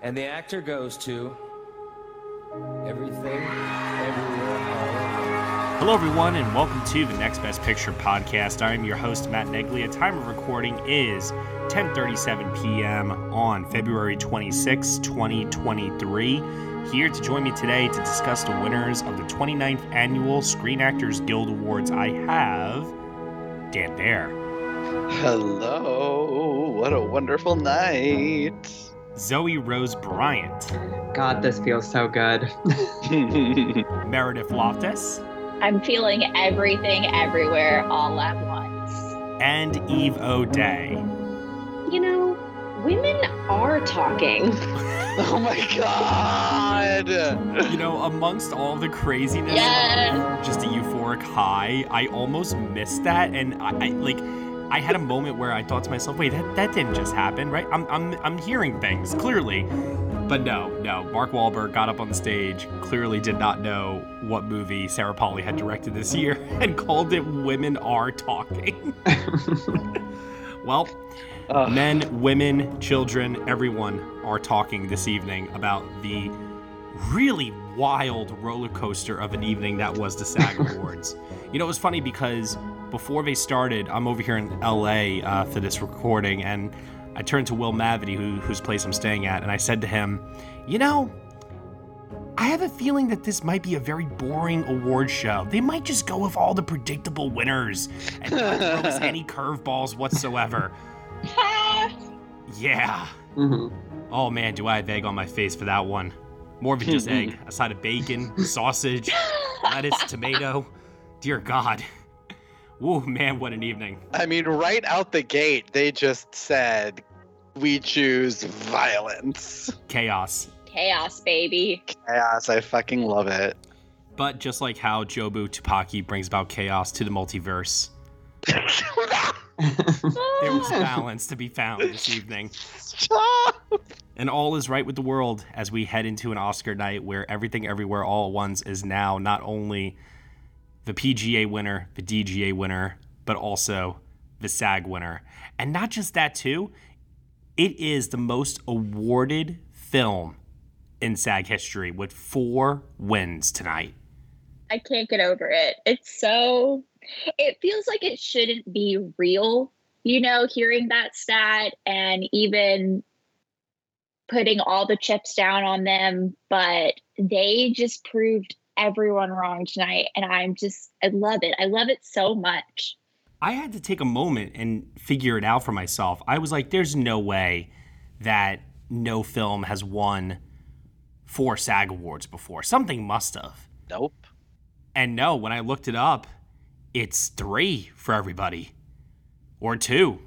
And the actor goes to everything, everywhere. Hello, everyone, and welcome to the Next Best Picture podcast. I am your host, Matt Negley. The time of recording is 10:37 p.m. on February 26, 2023. Here to join me today to discuss the winners of the 29th Annual Screen Actors Guild Awards, I have Dan Baer. Hello. What a wonderful night. Zoe Rose Bryant. God, this feels so good. Meredith Loftus. I'm feeling everything, everywhere, all at once. And Eve O'Day. You know, women are talking. Oh my God. You know, amongst all the craziness, just a euphoric high, I almost missed that. And I had a moment where I thought to myself, wait, that didn't just happen, right? I'm hearing things, clearly. But no. Mark Wahlberg got up on the stage, clearly did not know what movie Sarah Polley had directed this year, and called it Women Are Talking. Well, men, women, children, everyone are talking this evening about the really wild roller coaster of an evening that was the SAG Awards. You know, it was funny because before they started, I'm over here in LA for this recording, and I turned to Will Mavity, whose place I'm staying at, and I said to him, you know, I have a feeling that this might be a very boring award show. They might just go with all the predictable winners and not throw us any curveballs whatsoever. Yeah. Mm-hmm. Oh man, do I have egg on my face for that one. More than just egg, a side of bacon, sausage, lettuce, tomato. Dear God. Ooh, man, what an evening. I mean, right out the gate, they just said, we choose violence. Chaos. Chaos, baby. Chaos, I fucking love it. But just like how Jobu Tupaki brings about chaos to the multiverse, there was balance to be found this evening. Stop! And all is right with the world as we head into an Oscar night where Everything Everywhere All at Once is now not only the PGA winner, the DGA winner, but also the SAG winner. And not just that, too. It is the most awarded film in SAG history with 4 wins tonight. I can't get over it. It feels like it shouldn't be real, you know, hearing that stat and even putting all the chips down on them, but they just proved everyone wrong tonight, and I love it. I love it so much. I had to take a moment and figure it out for myself. I was like, there's no way that no film has won 4 SAG Awards before. Something must have. Nope. And no, when I looked it up, it's 3 for everybody, or 2.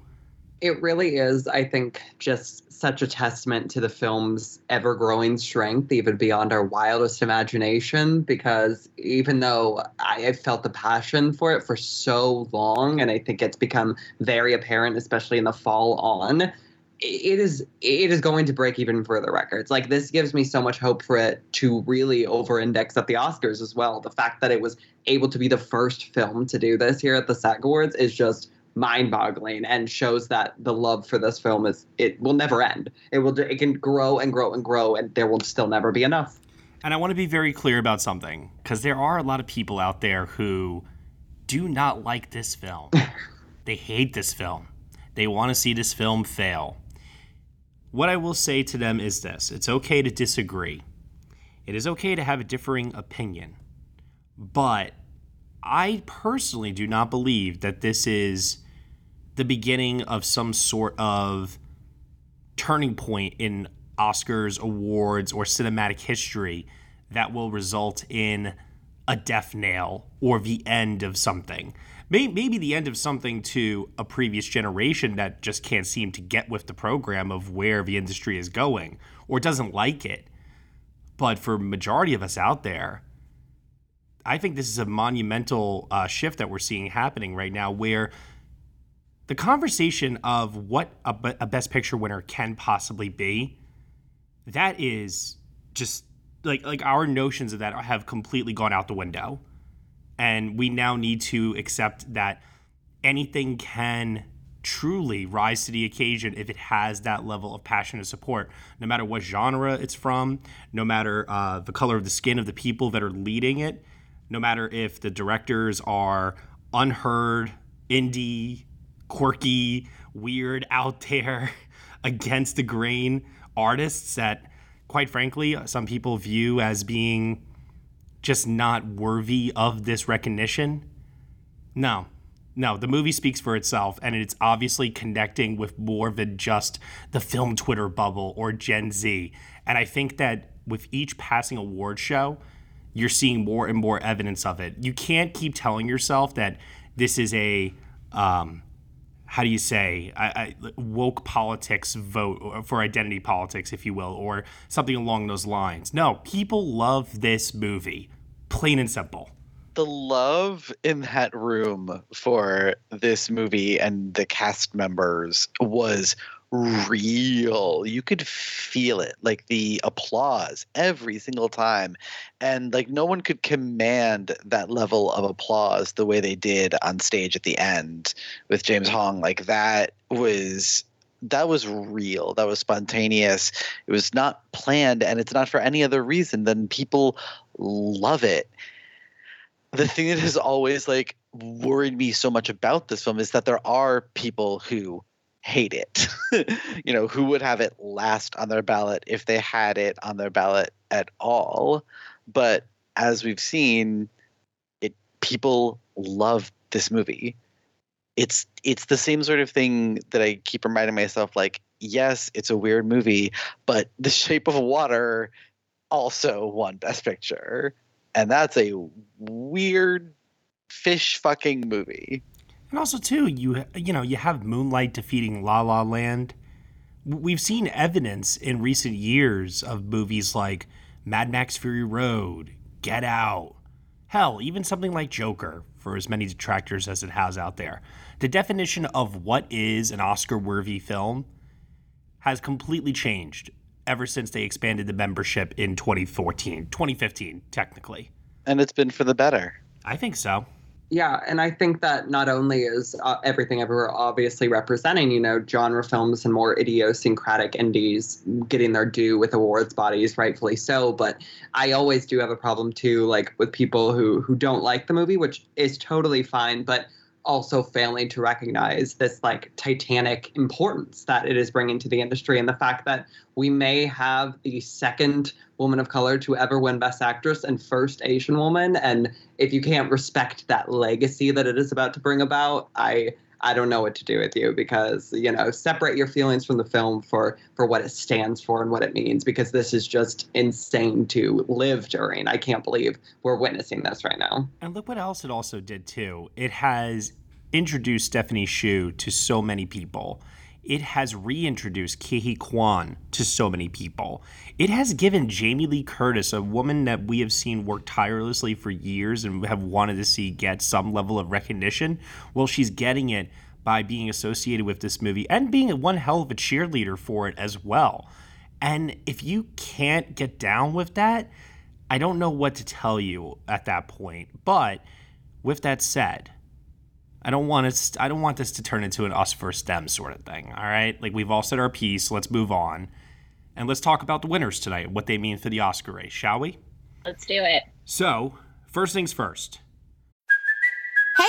It really is, I think, just such a testament to the film's ever-growing strength, even beyond our wildest imagination, because even though I have felt the passion for it for so long, and I think it's become very apparent, especially in the fall on, it is going to break even further records. Like, this gives me so much hope for it to really over-index at the Oscars as well. The fact that it was able to be the first film to do this here at the SAG Awards is just mind-boggling and shows that the love for this film will never end. It can grow and grow and grow, and there will still never be enough. And I want to be very clear about something, because there are a lot of people out there who do not like this film. They hate this film. They want to see this film fail. What I will say to them is this. It's okay to disagree. It is okay to have a differing opinion. But I personally do not believe that this is the beginning of some sort of turning point in Oscars, awards, or cinematic history that will result in a death nail or the end of something. Maybe the end of something to a previous generation that just can't seem to get with the program of where the industry is going or doesn't like it. But for the majority of us out there, I think this is a monumental shift that we're seeing happening right now, where the conversation of what a Best Picture winner can possibly be, that is just like our notions of that have completely gone out the window. And we now need to accept that anything can truly rise to the occasion if it has that level of passion and support, no matter what genre it's from, no matter the color of the skin of the people that are leading it, no matter if the directors are unheard, indie, quirky, weird, out there, against the grain artists that, quite frankly, some people view as being just not worthy of this recognition. No, the movie speaks for itself, and it's obviously connecting with more than just the film Twitter bubble or Gen Z. And I think that with each passing award show, you're seeing more and more evidence of it. You can't keep telling yourself that this is a woke politics vote for identity politics, if you will, or something along those lines. No, people love this movie, plain and simple. The love in that room for this movie and the cast members was real. You could feel it, like the applause every single time. And like no one could command that level of applause the way they did on stage at the end with James Hong. Like that was real. That was spontaneous. It was not planned, and it's not for any other reason than people love it. The thing that has always like worried me so much about this film is that there are people who hate it, you know, who would have it last on their ballot if they had it on their ballot at all. But as we've seen, people love this movie. It's the same sort of thing that I keep reminding myself, like, yes, it's a weird movie, but The Shape of Water also won Best Picture. And that's a weird fish fucking movie. And also, too, you know, you have Moonlight defeating La La Land. We've seen evidence in recent years of movies like Mad Max Fury Road, Get Out, hell, even something like Joker, for as many detractors as it has out there. The definition of what is an Oscar-worthy film has completely changed ever since they expanded the membership in 2015, technically. And it's been for the better. I think so. Yeah, and I think that not only is Everything Everywhere obviously representing, you know, genre films and more idiosyncratic indies getting their due with awards bodies, rightfully so, but I always do have a problem, too, like, with people who don't like the movie, which is totally fine, but also failing to recognize this, like, titanic importance that it is bringing to the industry, and the fact that we may have the second woman of color to ever win Best Actress and first Asian woman. And if you can't respect that legacy that it is about to bring about, I don't know what to do with you, because, you know, separate your feelings from the film for what it stands for and what it means, because this is just insane to live during. I can't believe we're witnessing this right now. And look what else it also did, too. It has introduced Stephanie Hsu to so many people. It has reintroduced Ke Huy Quan to so many people. It has given Jamie Lee Curtis, a woman that we have seen work tirelessly for years and have wanted to see get some level of recognition, well, she's getting it by being associated with this movie and being one hell of a cheerleader for it as well. And if you can't get down with that, I don't know what to tell you at that point. But with that said, I don't want this to turn into an us versus them sort of thing, all right? Like, we've all said our piece. Let's move on. And let's talk about the winners tonight, what they mean for the Oscar race, shall we? Let's do it. So, first things first.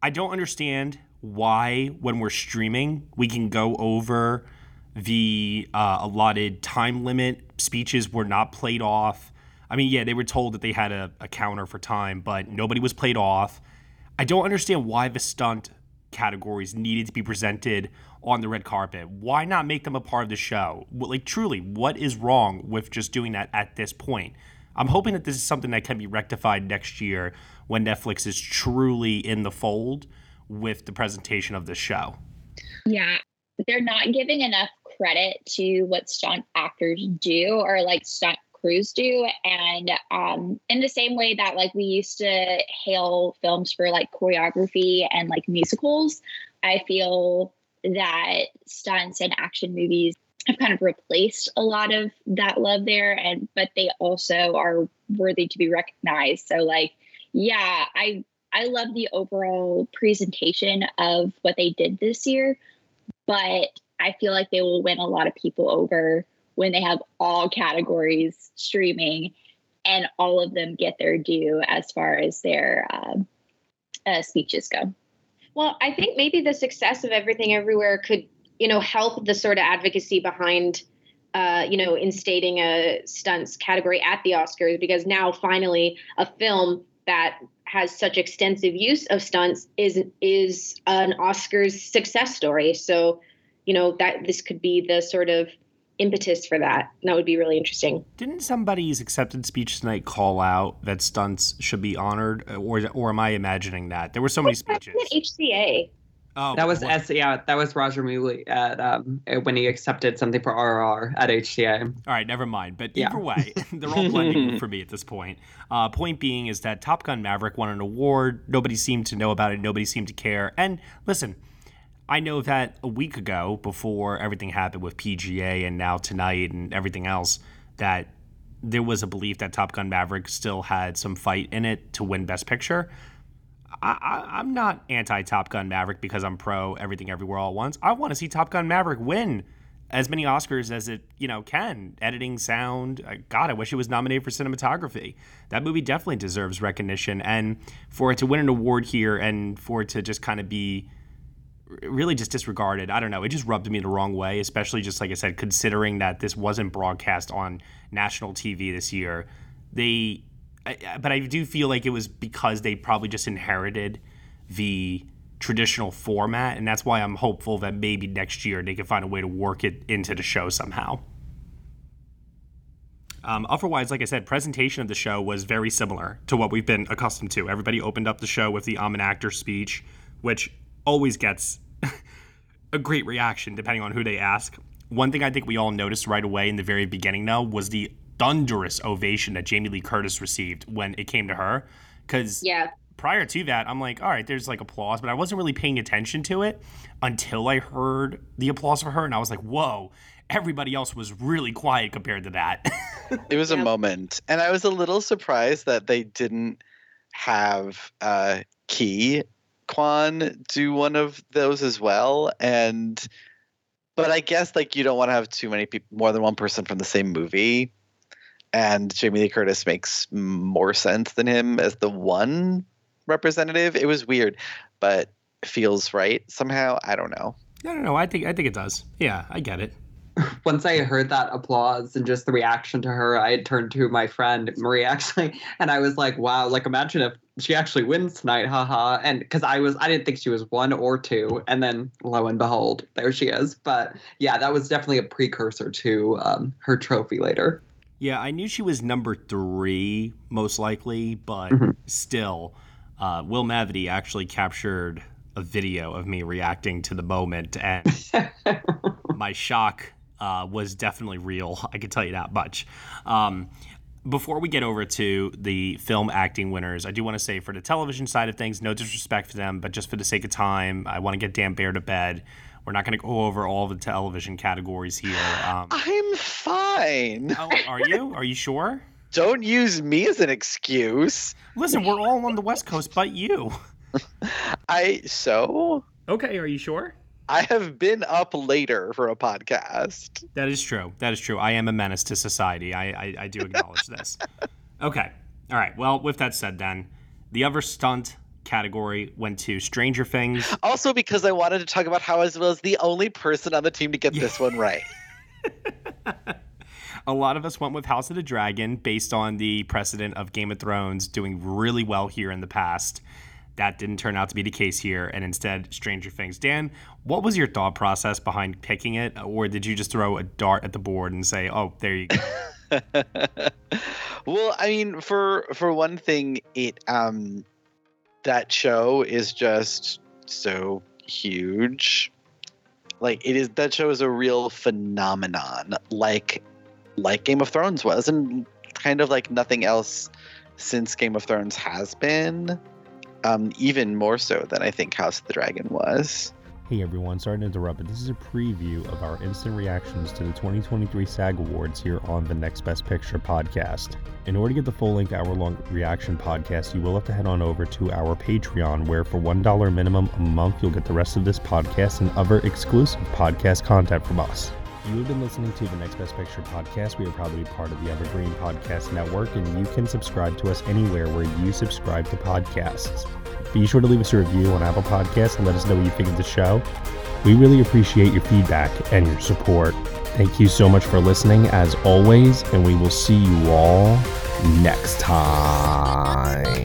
I don't understand why, when we're streaming, we can go over the allotted time limit. Speeches were not played off. I mean, yeah, they were told that they had a counter for time, but nobody was played off. I don't understand why the stunt categories needed to be presented on the red carpet. Why not make them a part of the show? Like, truly, what is wrong with just doing that at this point? I'm hoping that this is something that can be rectified next year when Netflix is truly in the fold with the presentation of the show. Yeah, they're not giving enough credit to what stunt actors do or like stunt crews do. And in the same way that like we used to hail films for like choreography and like musicals, I feel that stunts and action movies have kind of replaced a lot of that love there, but they also are worthy to be recognized. So like, yeah, I love the overall presentation of what they did this year, but I feel like they will win a lot of people over when they have all categories streaming and all of them get their due as far as their speeches go. Well, I think maybe the success of Everything Everywhere could, you know, help the sort of advocacy behind, you know, instating a stunts category at the Oscars, because now finally a film that has such extensive use of stunts is an Oscars success story. So, you know, that this could be the sort of impetus for that. And that would be really interesting. Didn't somebody's acceptance speech tonight call out that stunts should be honored? Or am I imagining that? There were so many speeches. HCA. Oh, that was that was Roger Mooley at when he accepted something for RRR at HCA. All right, never mind. But either way, they're all blending for me at this point. Point being is that Top Gun Maverick won an award. Nobody seemed to know about it. Nobody seemed to care. And listen, I know that a week ago, before everything happened with PGA and now tonight and everything else, that there was a belief that Top Gun Maverick still had some fight in it to win Best Picture. I'm not anti-Top Gun Maverick because I'm pro Everything Everywhere All at Once. I want to see Top Gun Maverick win as many Oscars as it, you know, can. Editing, sound. God, I wish it was nominated for cinematography. That movie definitely deserves recognition. And for it to win an award here and for it to just kind of be really just disregarded, I don't know. It just rubbed me the wrong way, especially just like I said, considering that this wasn't broadcast on national TV this year. But I do feel like it was because they probably just inherited the traditional format, and that's why I'm hopeful that maybe next year they can find a way to work it into the show somehow. Otherwise, like I said, presentation of the show was very similar to what we've been accustomed to. Everybody opened up the show with the I'm an actor speech, which always gets a great reaction depending on who they ask. One thing I think we all noticed right away in the very beginning, though, was the thunderous ovation that Jamie Lee Curtis received when it came to her, because prior to that, I'm like, all right, there's like applause, but I wasn't really paying attention to it until I heard the applause for her, and I was like, whoa, everybody else was really quiet compared to that. It was a moment, and I was a little surprised that they didn't have Ke Huy Quan do one of those as well, but I guess like you don't want to have too many people, more than one person from the same movie. And Jamie Lee Curtis makes more sense than him as the one representative. It was weird, but feels right somehow. I don't know. No. I think it does. Yeah, I get it. Once I heard that applause and just the reaction to her, I had turned to my friend Marie actually, and I was like, wow, like imagine if she actually wins tonight, haha. And because I didn't think she was one or two, and then lo and behold, there she is. But yeah, that was definitely a precursor to her trophy later. Yeah, I knew she was number 3, most likely, but still, Will Mavity actually captured a video of me reacting to the moment, and my shock was definitely real. I can tell you that much. Before we get over to the film acting winners, I do want to say for the television side of things, no disrespect for them, but just for the sake of time, I want to get Dan Baer to bed. We're not going to go over all the television categories here. I'm fine. Oh, are you? Are you sure? Don't use me as an excuse. Listen, we're all on the West Coast but you. Okay, are you sure? I have been up later for a podcast. That is true. That is true. I am a menace to society. I do acknowledge this. Okay. All right. Well, with that said then, the other stunt category went to Stranger Things. Also because I wanted to talk about how I was the only person on the team to get this one right. A lot of us went with House of the Dragon based on the precedent of Game of Thrones doing really well here in the past. That didn't turn out to be the case here, and instead, Stranger Things. Dan, what was your thought process behind picking it, or did you just throw a dart at the board and say, oh, there you go? Well, I mean, for one thing, it that show is just so huge. Like, it is, that show is a real phenomenon, like Game of Thrones was, and kind of like nothing else since Game of Thrones has been. Even more so than I think House of the Dragon was. Hey everyone, sorry to interrupt, but this is a preview of our instant reactions to the 2023 SAG Awards here on the Next Best Picture podcast. In order to get the full-length hour-long reaction podcast, you will have to head on over to our Patreon, where for $1 minimum a month, you'll get the rest of this podcast and other exclusive podcast content from us. You have been listening to the Next Best Picture podcast. We are proud to be part of the Evergreen Podcast Network, and you can subscribe to us anywhere where you subscribe to podcasts. Be sure to leave us a review on Apple Podcasts and let us know what you think of the show. We really appreciate your feedback and your support. Thank you so much for listening, as always, and we will see you all next time.